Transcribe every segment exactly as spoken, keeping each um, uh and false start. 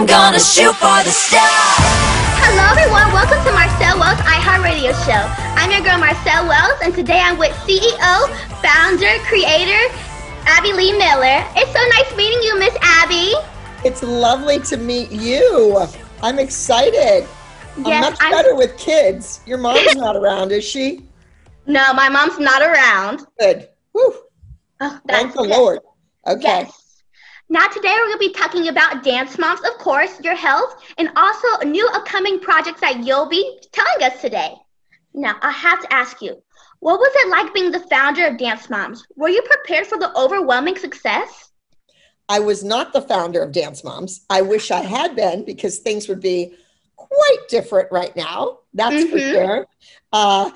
I'm gonna shoot for the stars. Hello everyone, welcome to Marcel Wells' iHeartRadio show. I'm your girl Marcel Wells, and today I'm with C E O, founder, creator, Abby Lee Miller. It's so nice meeting you, Miss Abby. It's lovely to meet you. I'm excited. Yes, I'm much I'm... better with kids. Your mom's not around, is she? No, my mom's not around. Good. Whew. Oh, thank the Lord. Okay. Yes. Now today we're going to be talking about Dance Moms, of course, your health, and also new upcoming projects that you'll be telling us today. Now, I have to ask you, what was it like being the founder of Dance Moms? Were you prepared for the overwhelming success? I was not the founder of Dance Moms. I wish I had been, because things would be quite different right now. That's mm-hmm. for sure. Uh,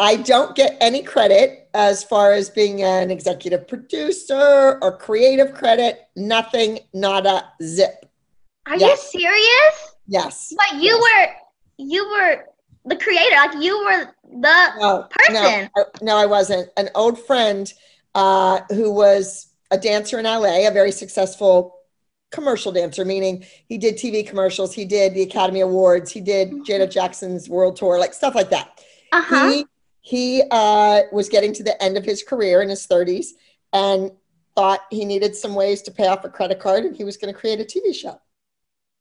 I don't get any credit as far as being an executive producer or creative credit. Nothing, nada, zip. Are yes. you serious? Yes. But you yes. were, you were the creator. Like you were the no, person. No, no, I wasn't. An old friend uh, who was a dancer in L A, a very successful commercial dancer, meaning he did T V commercials. He did the Academy Awards. He did mm-hmm. Janet Jackson's World Tour, like stuff like that. Uh-huh. He, He uh, was getting to the end of his career in his thirties and thought he needed some ways to pay off a credit card, and he was going to create a T V show.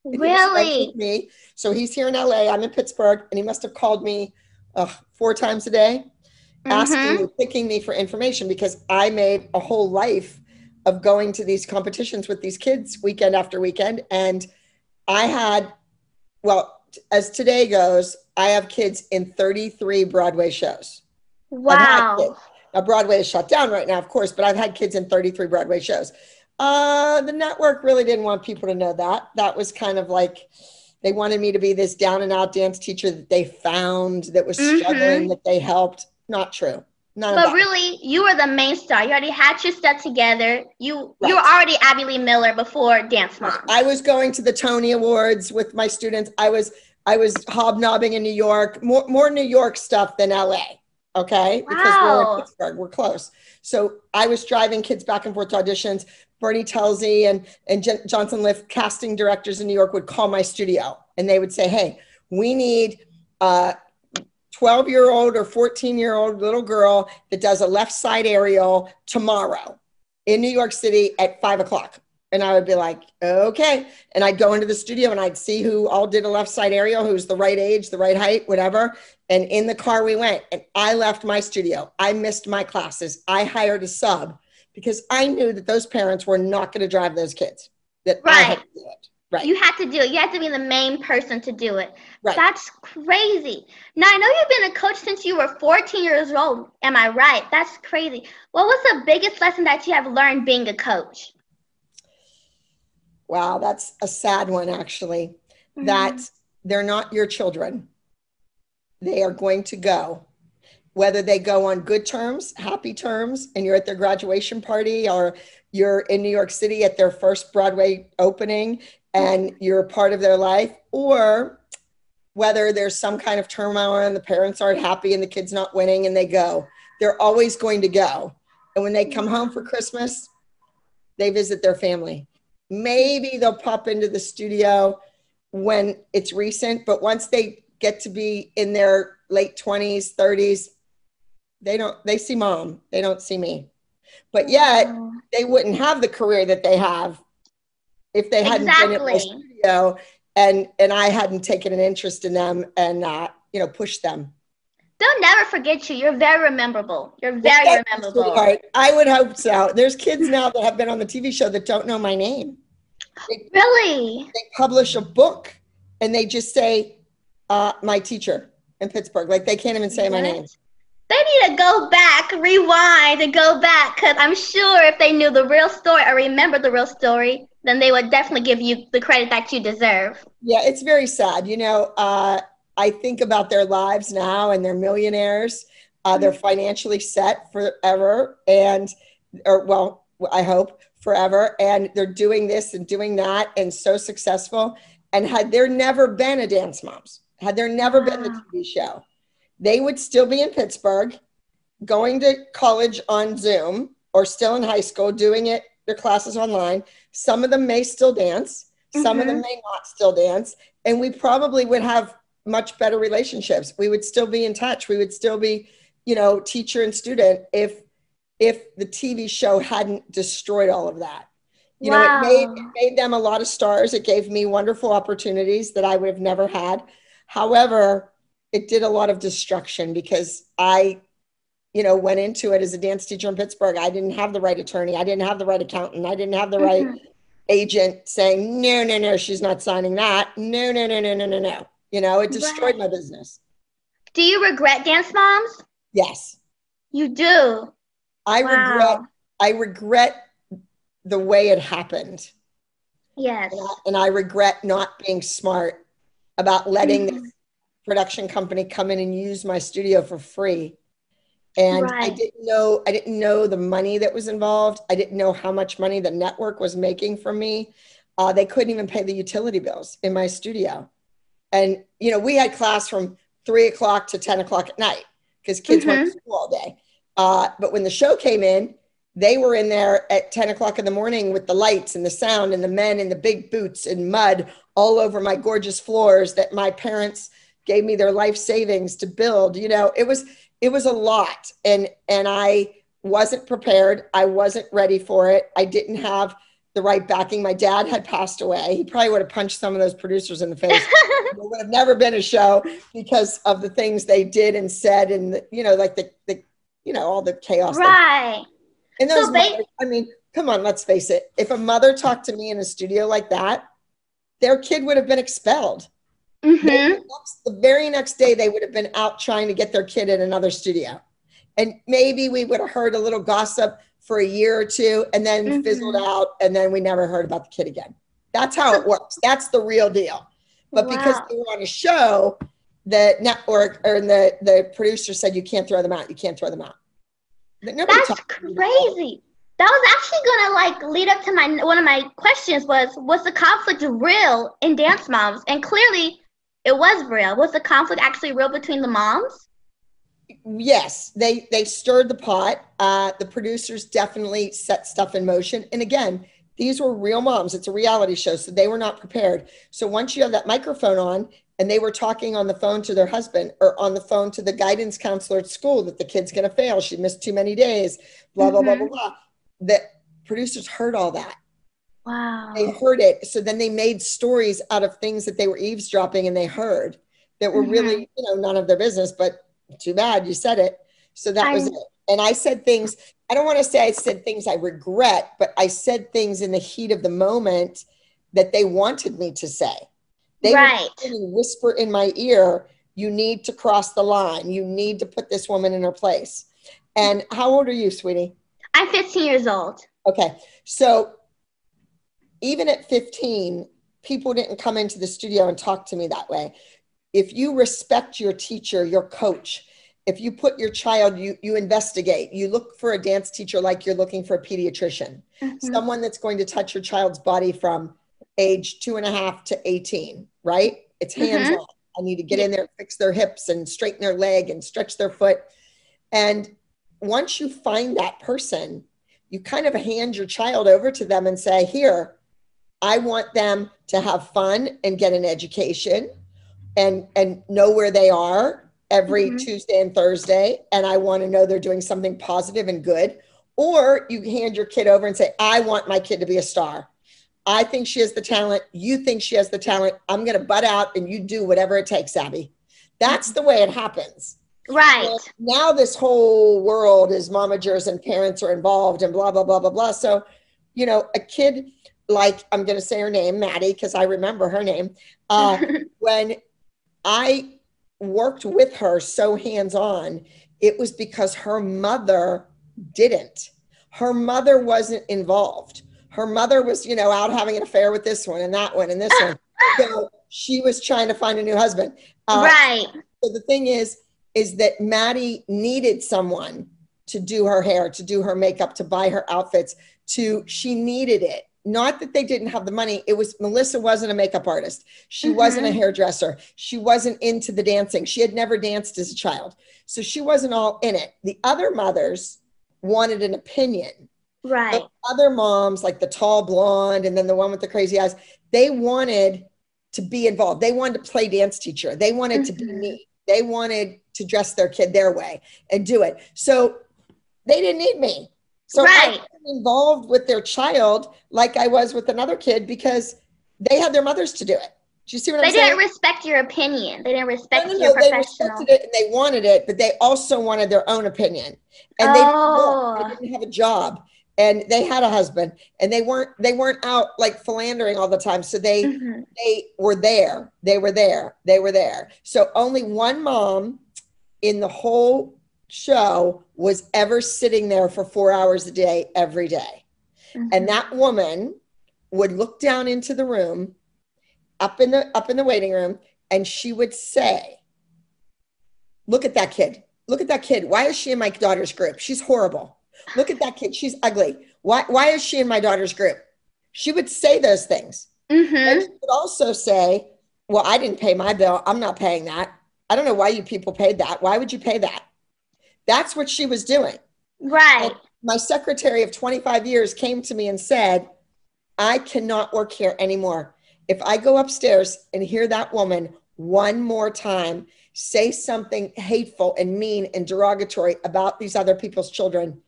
And really? He me. So he's here in L A, I'm in Pittsburgh, and he must have called me uh, four times a day, mm-hmm. asking me, picking me for information, because I made a whole life of going to these competitions with these kids weekend after weekend. And I had, well, as today goes, I have kids in thirty-three Broadway shows. Wow. Now, Broadway is shut down right now, of course, but I've had kids in thirty-three Broadway shows. Uh, the network really didn't want people to know that. That was kind of like, they wanted me to be this down and out dance teacher that they found, that was mm-hmm. struggling, that they helped. Not true. None but of that. Really, you were the main star. You already had your stuff together. You right. you were already Abby Lee Miller before Dance Moms. I was going to the Tony Awards with my students. I was I was hobnobbing in New York, more more New York stuff than L A. Okay, wow. Because we're in Pittsburgh, we're close. So I was driving kids back and forth to auditions. Bernie Telsey and and J- Johnson Lift casting directors in New York would call my studio, and they would say, "Hey, we need." Uh, twelve-year-old or fourteen-year-old little girl that does a left side aerial tomorrow in New York City at five o'clock. And I would be like, okay. And I'd go into the studio and I'd see who all did a left side aerial, who's the right age, the right height, whatever. And in the car we went, and I left my studio. I missed my classes. I hired a sub because I knew that those parents were not going to drive those kids. That right. I had to do it. Right. You had to do it. You had to be the main person to do it. Right. That's crazy. Now, I know you've been a coach since you were fourteen years old. Am I right? That's crazy. What was the biggest lesson that you have learned being a coach? Wow, that's a sad one, actually, mm-hmm. that they're not your children. They are going to go, whether they go on good terms, happy terms, and you're at their graduation party, or you're in New York City at their first Broadway opening, and you're a part of their life, or whether there's some kind of turmoil and the parents aren't happy and the kid's not winning and they go. They're always going to go. And when they come home for Christmas, they visit their family. Maybe they'll pop into the studio when it's recent, but once they get to be in their late twenties, thirties, they don't, they see mom, they don't see me. But yet they wouldn't have the career that they have if they hadn't exactly. been at my studio and, and I hadn't taken an interest in them and, uh, you know, pushed them. They'll never forget you. You're very rememberable. You're very well, rememberable. Right. I would hope so. There's kids now that have been on the T V show that don't know my name. They, really? They publish a book and they just say, uh, my teacher in Pittsburgh. Like they can't even say what? my name. They need to go back, rewind and go back, because I'm sure if they knew the real story or remembered the real story, then they would definitely give you the credit that you deserve. Yeah, it's very sad. You know, uh, I think about their lives now, and they're millionaires. Uh, mm-hmm. They're financially set forever, and or well, I hope forever. And they're doing this and doing that and so successful. And had there never been a Dance Moms, had there never wow. been the T V show, they would still be in Pittsburgh, going to college on Zoom, or still in high school, doing it, their classes online. Some of them may still dance. Some mm-hmm. of them may not still dance, and we probably would have much better relationships. We would still be in touch. We would still be, you know, teacher and student if if the T V show hadn't destroyed all of that. You wow. know, it made, it made them a lot of stars. It gave me wonderful opportunities that I would have never had. However, it did a lot of destruction because I, you know, went into it as a dance teacher in Pittsburgh. I didn't have the right attorney. I didn't have the right accountant. I didn't have the mm-hmm. right agent saying, no, no, no, she's not signing that. No, no, no, no, no, no, no. You know, it destroyed right. my business. Do you regret Dance Moms? Yes. You do? I wow. regret, I regret the way it happened. Yes. And I, and I regret not being smart about letting mm-hmm. this production company come in and use my studio for free. And right. I didn't know, I didn't know the money that was involved. I didn't know how much money the network was making for me. Uh, they couldn't even pay the utility bills in my studio. And, you know, we had class from three o'clock to ten o'clock at night because kids mm-hmm. went to school all day. Uh, but when the show came in, they were in there at ten o'clock in the morning with the lights and the sound and the men and the big boots and mud all over my gorgeous floors that my parents gave me their life savings to build. You know, it was, it was a lot. And, and I wasn't prepared. I wasn't ready for it. I didn't have the right backing. My dad had passed away. He probably would have punched some of those producers in the face. It would have never been a show because of the things they did and said, and the, you know, like the, the, you know, all the chaos. Right. And those, so they- mothers, I mean, come on, let's face it. If a mother talked to me in a studio like that, their kid would have been expelled. Mm-hmm. The, next, the very next day, they would have been out trying to get their kid in another studio. And maybe we would have heard a little gossip for a year or two and then mm-hmm. fizzled out. And then we never heard about the kid again. That's how it works. That's the real deal. But wow. because they were on a show, the network or the, the producer said, you can't throw them out. You can't throw them out. That's crazy. That was actually gonna like lead up to my one of my questions was was the conflict real in Dance Moms? And clearly it was real. Was the conflict actually real between the moms? Yes, they they stirred the pot. Uh, the producers definitely set stuff in motion. And again, these were real moms. It's a reality show, so they were not prepared. So once you have that microphone on, and they were talking on the phone to their husband or on the phone to the guidance counselor at school that the kid's going to fail. She missed too many days, blah, mm-hmm. blah, blah, blah, blah. The producers heard all that. Wow. They heard it. So then they made stories out of things that they were eavesdropping and they heard that were mm-hmm. really, you know, none of their business, but too bad you said it. So that I... was it. And I said things, I don't want to say I said things I regret, but I said things in the heat of the moment that they wanted me to say. They right. would whisper in my ear, you need to cross the line. You need to put this woman in her place. And how old are you, sweetie? I'm fifteen years old. Okay. So even at fifteen, people didn't come into the studio and talk to me that way. If you respect your teacher, your coach, if you put your child, you, you investigate, you look for a dance teacher like you're looking for a pediatrician, mm-hmm. someone that's going to touch your child's body from age two and a half to eighteen, right? It's hands mm-hmm. on. I need to get in there and fix their hips and straighten their leg and stretch their foot. And once you find that person, you kind of hand your child over to them and say, here, I want them to have fun and get an education and, and know where they are every mm-hmm. Tuesday and Thursday. And I want to know they're doing something positive and good. Or you hand your kid over and say, I want my kid to be a star. I think she has the talent. You think she has the talent. I'm going to butt out and you do whatever it takes, Abby. That's the way it happens. Right. And now this whole world is momagers and parents are involved and blah, blah, blah, blah, blah. So, you know, a kid like, I'm going to say her name, Maddie, because I remember her name. Uh, when I worked with her so hands-on, it was because her mother didn't. Her mother wasn't involved. Her mother was, you know, out having an affair with this one and that one and this one. So she was trying to find a new husband. Uh, right. So the thing is, is that Maddie needed someone to do her hair, to do her makeup, to buy her outfits, to, she needed it. Not that they didn't have the money. It was, Melissa wasn't a makeup artist. She mm-hmm. wasn't a hairdresser. She wasn't into the dancing. She had never danced as a child. So she wasn't all in it. The other mothers wanted an opinion. Right. But other moms, like the tall blonde and then the one with the crazy eyes, they wanted to be involved. They wanted to play dance teacher. They wanted mm-hmm. to be me. They wanted to dress their kid their way and do it. So they didn't need me. So right. I was involved with their child like I was with another kid because they had their mothers to do it. Do you see what they I'm saying? They didn't respect your opinion. They didn't respect no, no, no, your they professional. Respected it and they wanted it, but they also wanted their own opinion. And oh. they, they didn't have a job, and they had a husband, and they weren't they weren't out like philandering all the time. So they mm-hmm. they were there. They were there. They were there. So only one mom in the whole show was ever sitting there for four hours a day every day. Mm-hmm. And that woman would look down into the room, up in the up in the waiting room, and she would say, look at that kid. Look at that kid. Why is she in my daughter's group? She's horrible. Look at that kid. She's ugly. Why why is she in my daughter's group? She would say those things. Mm-hmm. And she would also say, well, I didn't pay my bill. I'm not paying that. I don't know why you people paid that. Why would you pay that? That's what she was doing. Right. And my secretary of twenty-five years came to me and said, I cannot work here anymore. If I go upstairs and hear that woman one more time say something hateful and mean and derogatory about these other people's children,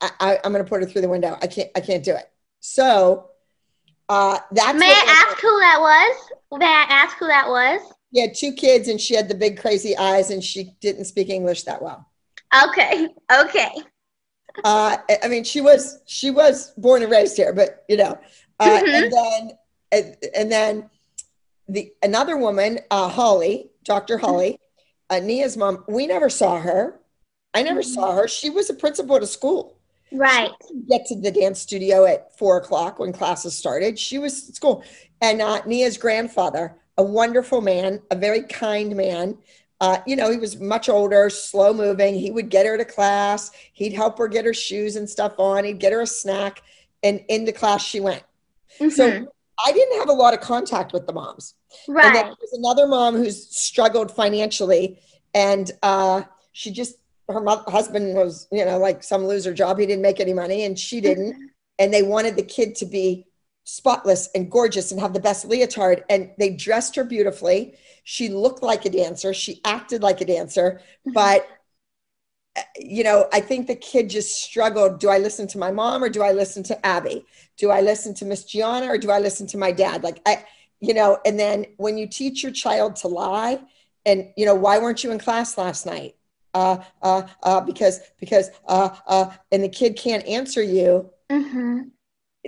I, I, I'm going to put her through the window. I can't. I can't do it. So uh, that's. May I ask who that was? May I ask who that was? She had two kids, and she had the big crazy eyes, and she didn't speak English that well. Okay. Okay. Uh, I mean, she was she was born and raised here, but you know, uh, mm-hmm. and then. And, and then the another woman, uh, Holly, Doctor Holly, uh, Nia's mom, we never saw her. I never mm-hmm. saw her. She was a principal at a school. Right. She didn't get to the dance studio at four o'clock when classes started. She was at school. And uh, Nia's grandfather, a wonderful man, a very kind man. Uh, you know, he was much older, slow moving. He would get her to class. He'd help her get her shoes and stuff on. He'd get her a snack. And into class she went. Mm-hmm. So I didn't have a lot of contact with the moms. Right. And then there was another mom who's struggled financially, and uh, she just, her mother, husband was, you know, like some loser job. He didn't make any money, and she didn't. Mm-hmm. And they wanted the kid to be spotless and gorgeous and have the best leotard. And they dressed her beautifully. She looked like a dancer. She acted like a dancer. Mm-hmm. But, you know, I think the kid just struggled. Do I listen to my mom, or do I listen to Abby? Do I listen to Miss Gianna, or do I listen to my dad? Like, I, you know, and then when you teach your child to lie and, you know, why weren't you in class last night? Uh, uh, uh, because, because, uh, uh, and the kid can't answer you. Mm-hmm.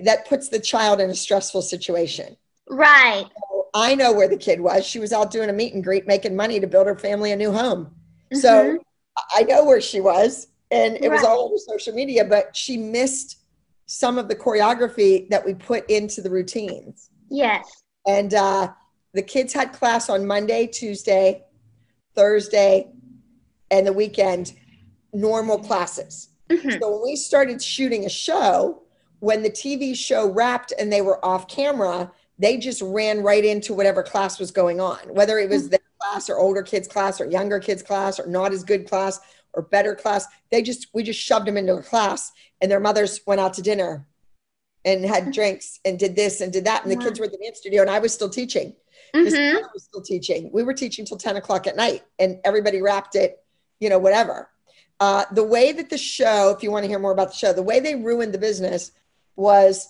That puts the child in a stressful situation. Right. So I know where the kid was. She was out doing a meet and greet, making money to build her family a new home. Mm-hmm. So I know where she was, and it right. was all over social media, but she missed some of the choreography that we put into the routines. Yes. And uh, the kids had class on Monday, Tuesday, Thursday, and the weekend, normal classes. Mm-hmm. So when we started shooting a show, when the T V show wrapped and they were off camera, they just ran right into whatever class was going on, whether it was mm-hmm. their class or older kids' class or younger kids' class or not as good class or better class. They just, we just shoved them into a class, and their mothers went out to dinner and had drinks and did this and did that. And the wow. kids were at the dance studio, and I was still teaching. Mm-hmm. I was still teaching. We were teaching till ten o'clock at night, and everybody wrapped it, you know, whatever. Uh, the way that the show, if you want to hear more about the show, the way they ruined the business was,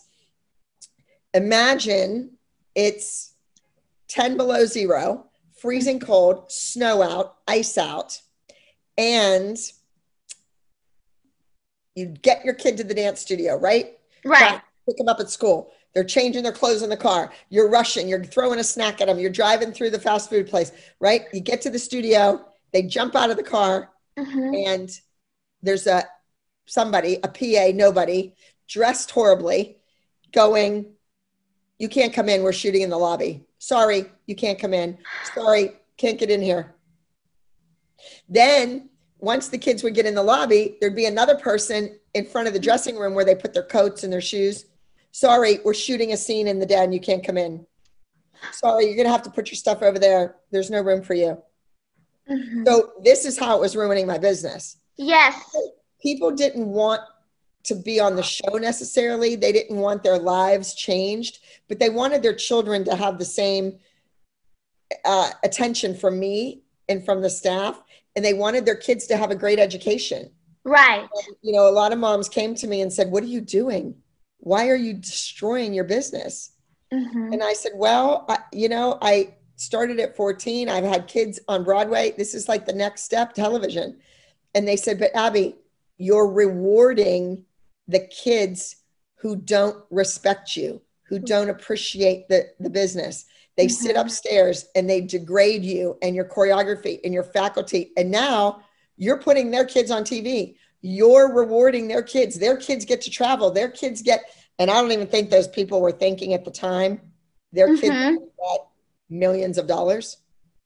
imagine it's ten below zero, freezing cold, snow out, ice out, and you get your kid to the dance studio, right? Right. Pick them up at school. They're changing their clothes in the car. You're rushing. You're throwing a snack at them. You're driving through the fast food place, right? You get to the studio. They jump out of the car, mm-hmm. and there's a somebody, a P A, nobody, dressed horribly, going, you can't come in. We're shooting in the lobby. Sorry, you can't come in. Sorry, can't get in here. Then once the kids would get in the lobby, there'd be another person in front of the dressing room where they put their coats and their shoes. Sorry, we're shooting a scene in the den. You can't come in. Sorry, you're going to have to put your stuff over there. There's no room for you. Mm-hmm. So this is how it was ruining my business. Yes. People didn't want to be on the show necessarily. They didn't want their lives changed, but they wanted their children to have the same uh, attention from me and from the staff. And they wanted their kids to have a great education. Right. And, you know, a lot of moms came to me and said, what are you doing? Why are you destroying your business? Mm-hmm. And I said, well, I, you know, I started at fourteen. I've had kids on Broadway. This is like the next step, television. And they said, but Abby, you're rewarding the kids who don't respect you, who don't appreciate the, the business. They mm-hmm. sit upstairs and they degrade you and your choreography and your faculty. And now you're putting their kids on T V. You're rewarding their kids. Their kids get to travel. Their kids get, and I don't even think those people were thinking at the time, their mm-hmm. kids got millions of dollars.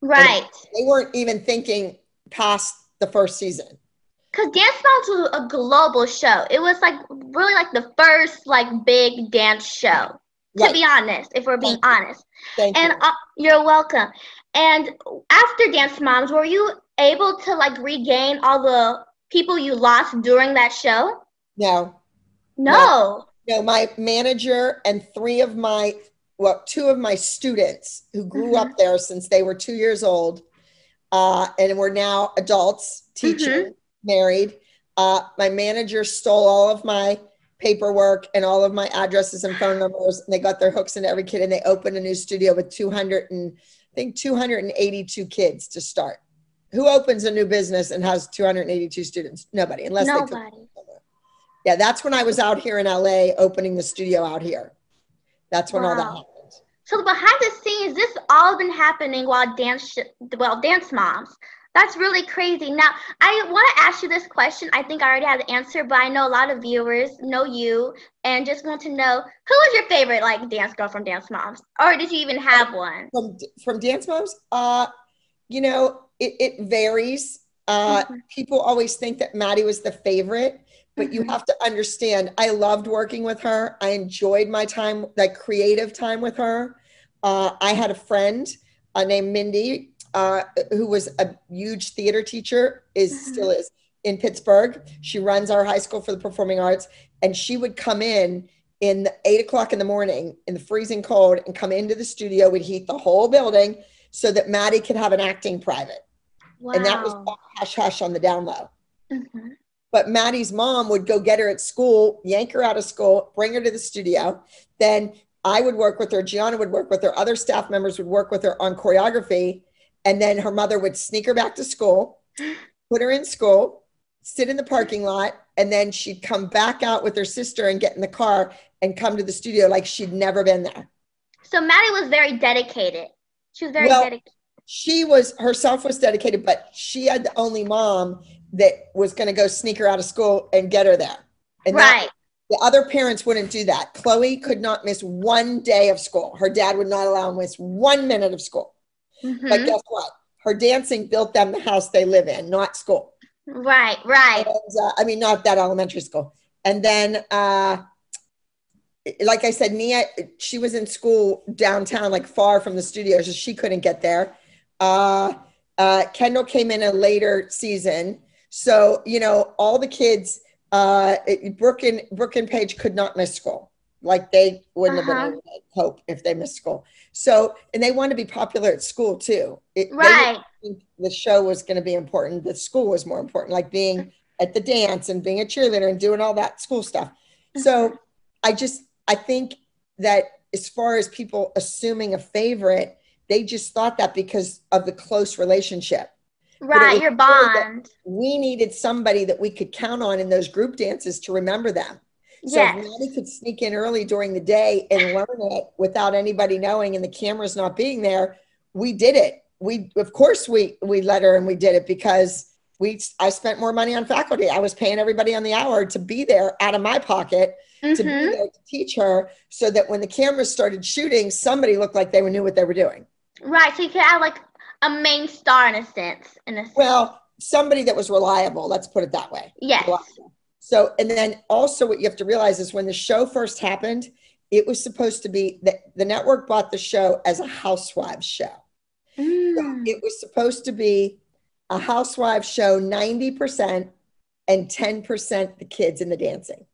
Right. And they weren't even thinking past the first season. Because Dance Moms was a global show. It was like really like the first like big dance show, right. to be honest, if we're being Thank honest. Thank and you. Uh, you're welcome. And after Dance Moms, were you able to like regain all the people you lost during that show? No. No. No, no my manager and three of my, well, two of my students who grew mm-hmm. up there since they were two years old uh, and were now adults, teaching. Mm-hmm. married. Uh, my manager stole all of my paperwork and all of my addresses and phone numbers, and they got their hooks into every kid, and they opened a new studio with two hundred and I think two hundred eighty-two kids to start. Who opens a new business and has two hundred eighty-two students? Nobody, unless Nobody. they could. Yeah, that's when I was out here in L A opening the studio out here. That's when wow. all that happened. So behind the scenes, this all been happening while dance, well, Dance Moms. That's really crazy. Now, I want to ask you this question. I think I already have the answer, but I know a lot of viewers know you and just want to know, who was your favorite, like, dance girl from Dance Moms? Or did you even have one? From, from Dance Moms? Uh, you know, it, it varies. Uh, mm-hmm. People always think that Maddie was the favorite, but mm-hmm. you have to understand, I loved working with her. I enjoyed my time, like, creative time with her. Uh, I had a friend uh, named Mindy, Uh, who was a huge theater teacher, is mm-hmm. still is in Pittsburgh. She runs our high school for the performing arts, and she would come in in the eight o'clock in the morning in the freezing cold and come into the studio. We'd heat the whole building so that Maddie could have an acting private. Wow. And that was all hush hush on the down low. Mm-hmm. But Maddie's mom would go get her at school, yank her out of school, bring her to the studio. Then I would work with her. Gianna would work with her. Other staff members would work with her on choreography. And then her mother would sneak her back to school, put her in school, sit in the parking lot, and then she'd come back out with her sister and get in the car and come to the studio like she'd never been there. So Maddie was very dedicated. She was very well, dedicated. She was, herself was dedicated, but she had the only mom that was going to go sneak her out of school and get her there. And right. That, the other parents wouldn't do that. Chloe could not miss one day of school. Her dad would not allow him to miss one minute of school. Mm-hmm. But guess what? Her dancing built them the house they live in, not school. Right, right. And, uh, I mean, not that elementary school. And then, uh, like I said, Nia, she was in school downtown, like far from the studio, so she couldn't get there. Uh, uh, Kendall came in a later season. So, you know, all the kids, uh, Brooke, and, Brooke and Paige could not miss school. Like they wouldn't uh-huh. have been able to cope if they missed school. So, and they wanted to be popular at school too. It, right. They didn't think the show was going to be important. The school was more important, like being at the dance and being a cheerleader and doing all that school stuff. So I just, I think that as far as people assuming a favorite, they just thought that because of the close relationship. Right. Your bond. We needed somebody that we could count on in those group dances to remember them. So yes. if Maddie could sneak in early during the day and learn it without anybody knowing and the cameras not being there, we did it. We, of course, we we let her and we did it because we. I spent more money on faculty. I was paying everybody on the hour to be there out of my pocket mm-hmm. to be there to teach her so that when the cameras started shooting, somebody looked like they knew what they were doing. Right. So you could have like a main star in a sense. In a sense. Well, somebody that was reliable. Let's put it that way. Yes. Reliable. So, and then also what you have to realize is when the show first happened, it was supposed to be that the network bought the show as a housewives show. Mm. So it was supposed to be a housewives show, ninety percent and ten percent the kids in the dancing.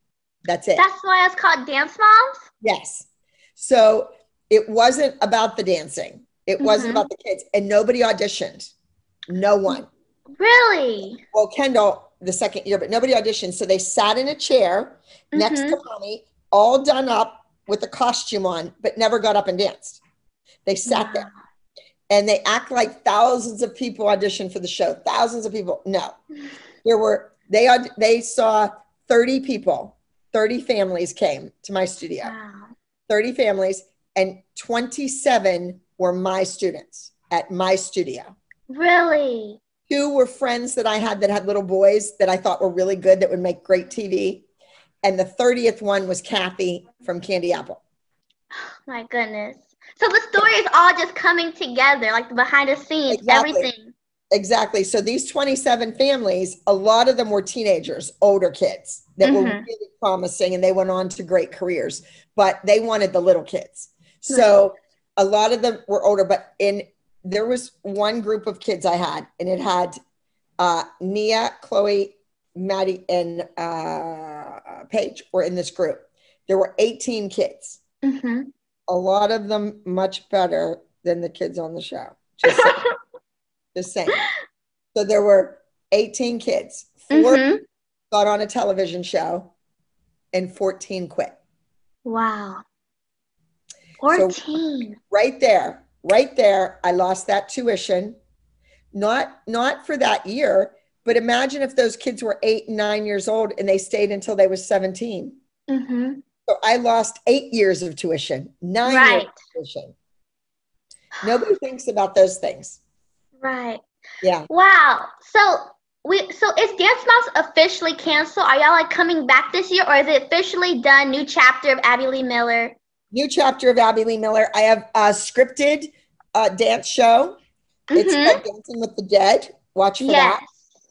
That's it. That's why it's called Dance Moms? Yes. So it wasn't about the dancing. It mm-hmm. wasn't about the kids. And nobody auditioned. No one. Really? Well, Kendall, the second year, but nobody auditioned. So they sat in a chair mm-hmm. next to mommy, all done up with a costume on, but never got up and danced. They sat wow. there. And they act like thousands of people auditioned for the show. Thousands of people. No. There were, they they saw thirty people. thirty families came to my studio. Wow. thirty families, and twenty-seven were my students at my studio. Really? Two were friends that I had that had little boys that I thought were really good that would make great T V. And the thirtieth one was Kathy from Candy Apple. Oh, my goodness. So the story is all just coming together, like the behind the scenes, exactly. everything. Exactly. So these twenty-seven families, a lot of them were teenagers, older kids that mm-hmm. were really promising, and they went on to great careers, but they wanted the little kids. So a lot of them were older, but in there was one group of kids I had, and it had uh, Nia, Chloe, Maddie, and uh, Paige were in this group. There were eighteen kids. Mm-hmm. A lot of them much better than the kids on the show. Just saying. Just saying. So there were eighteen kids. Four mm-hmm. got on a television show, and fourteen quit. Wow. fourteen. So right there, right there, I lost that tuition. Not, not for that year, but imagine if those kids were eight, nine years old, and they stayed until they were seventeen. Mm-hmm. So I lost eight years of tuition, nine right. years of tuition. Nobody thinks about those things. Right. Yeah. Wow. So we so is Dance Moms officially canceled? Are y'all like coming back this year, or is it officially done? New chapter of Abby Lee Miller. New chapter of Abby Lee Miller. I have a scripted uh, dance show. Mm-hmm. It's called Dancing with the Dead. Watch for yes. that.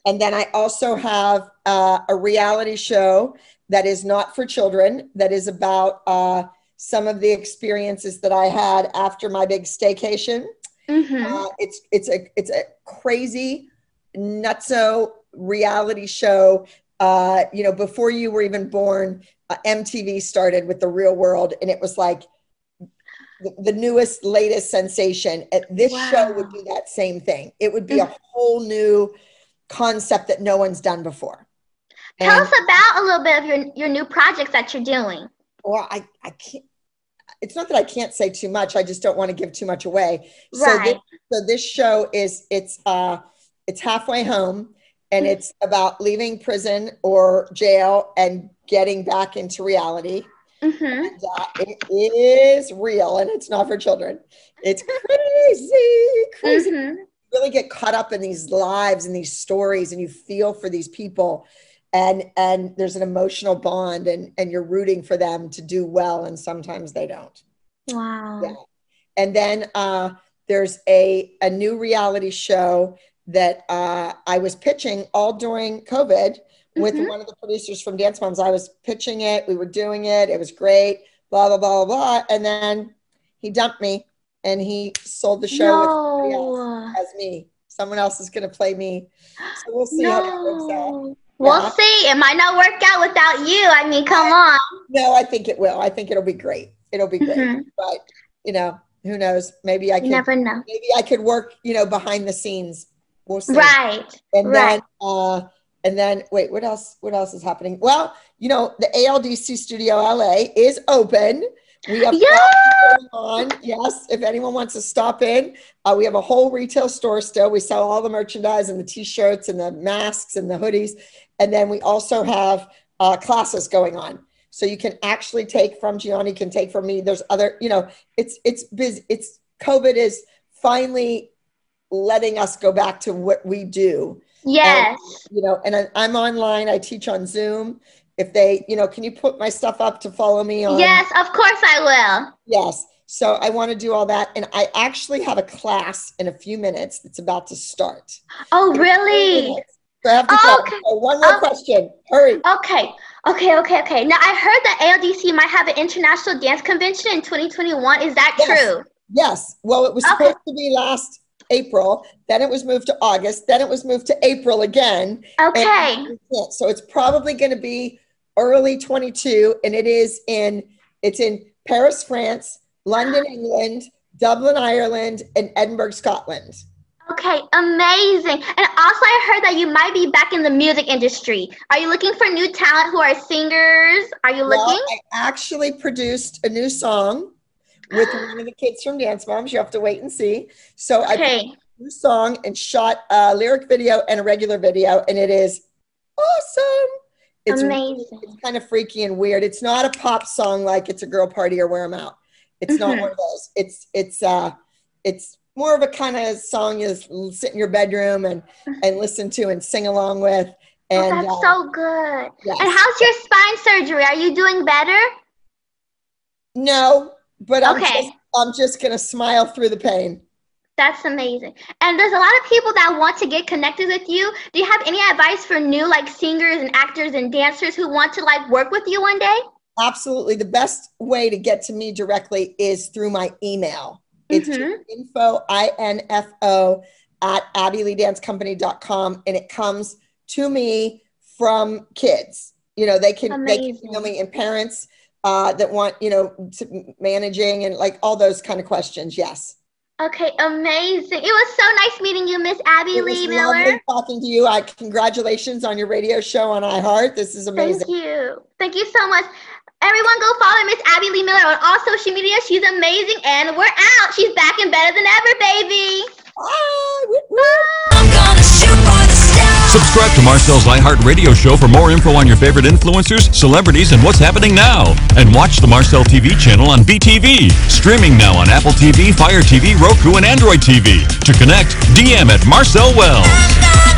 And then I also have uh, a reality show that is not for children. That is about uh, some of the experiences that I had after my big staycation. Mm-hmm. Uh, it's it's a it's a crazy nutso reality show. Uh, you know, before you were even born, uh, M T V started with The Real World, and it was like the, the newest, latest sensation. And this wow. show would be that same thing. It would be mm-hmm. a whole new concept that no one's done before. Tell and, us about a little bit of your your new projects that you're doing. Well, I I can't. It's not that I can't say too much. I just don't want to give too much away. Right. So this, so this show is, it's uh, it's Halfway Home, and mm-hmm. it's about leaving prison or jail and getting back into reality. Mm-hmm. And, uh, it is real, and it's not for children. It's crazy, crazy. Mm-hmm. You really get caught up in these lives and these stories, and you feel for these people. And and there's an emotional bond, and, and you're rooting for them to do well, and sometimes they don't. Wow. Yeah. And then uh, there's a, a new reality show that uh, I was pitching all during COVID with mm-hmm. one of the producers from Dance Moms. I was pitching it. We were doing it. It was great, blah, blah, blah, blah. And then he dumped me, and he sold the show no. with somebody else as me. Someone else is going to play me. So we'll see no. how that works out. We'll yeah. see. It might not work out without you. I mean, come on. No, I think it will. I think it'll be great. It'll be great. Mm-hmm. But, you know, who knows? Maybe I could, never know. Maybe I could work, you know, behind the scenes. We'll see. Right. And right. then, uh, and then, wait, what else? What else is happening? Well, you know, the A L D C Studio L A is open. We have yeah. on. Yes, if anyone wants to stop in, uh, we have a whole retail store still. We sell all the merchandise and the T-shirts and the masks and the hoodies. And then we also have uh, classes going on. So you can actually take from Gianna, you can take from me. There's other, you know, it's, it's busy. It's COVID is finally letting us go back to what we do. Yes. And, you know, and I, I'm online. I teach on Zoom. If they, you know, can you put my stuff up to follow me on? Yes, of course I will. Yes. So I want to do all that. And I actually have a class in a few minutes that's about to start. Oh, really? So I have to oh, okay. so one more oh. question. Hurry. Okay. Okay. Okay. Okay. Now I heard that A L D C might have an international dance convention in twenty twenty-one. Is that yes. true? Yes. Well, it was okay. supposed to be last April. Then it was moved to August. Then it was moved to April again. Okay. So it's probably going to be early twenty-two, and it is in, it's in Paris, France, London, England, Dublin, Ireland, and Edinburgh, Scotland. Okay, amazing. And also I heard that you might be back in the music industry. Are you looking for new talent who are singers? Are you looking? Well, I actually produced a new song with one of the kids from Dance Moms. You have to wait and see. So okay. I produced a new song and shot a lyric video and a regular video, and it is awesome. It's amazing. Really, it's kind of freaky and weird. It's not a pop song like It's a Girl Party or Wear 'Em Out. It's mm-hmm. not one of those. It's it's uh it's more of a kind of song you sit in your bedroom and, and listen to and sing along with. And oh, that's uh, so good. Yes. And how's your spine surgery? Are you doing better? No, but I'm okay. just, I'm just going to smile through the pain. That's amazing. And there's a lot of people that want to get connected with you. Do you have any advice for new like singers and actors and dancers who want to like work with you one day? Absolutely. The best way to get to me directly is through my email. It's mm-hmm. info, I N F O, at Abbey Lee Dance Company dot com, and it comes to me from kids. You know, they can Amazing. They can know me, and parents uh, that want, you know, managing and like all those kind of questions. Yes. Okay, amazing. It was so nice meeting you, Miss Abby Lee Miller. It was lovely talking to you. I, congratulations on your radio show on iHeart. This is amazing. Thank you. Thank you so much. Everyone go follow Miss Abby Lee Miller on all social media. She's amazing, and we're out. She's back and better than ever, baby. Bye. I'm gonna shoot for the stars. Subscribe to Marcel's iHeartRadio show for more info on your favorite influencers, celebrities, and what's happening now. And watch the Marcel T V channel on B T V. Streaming now on Apple T V, Fire T V, Roku, and Android T V. To connect, D M at Marcel Wells.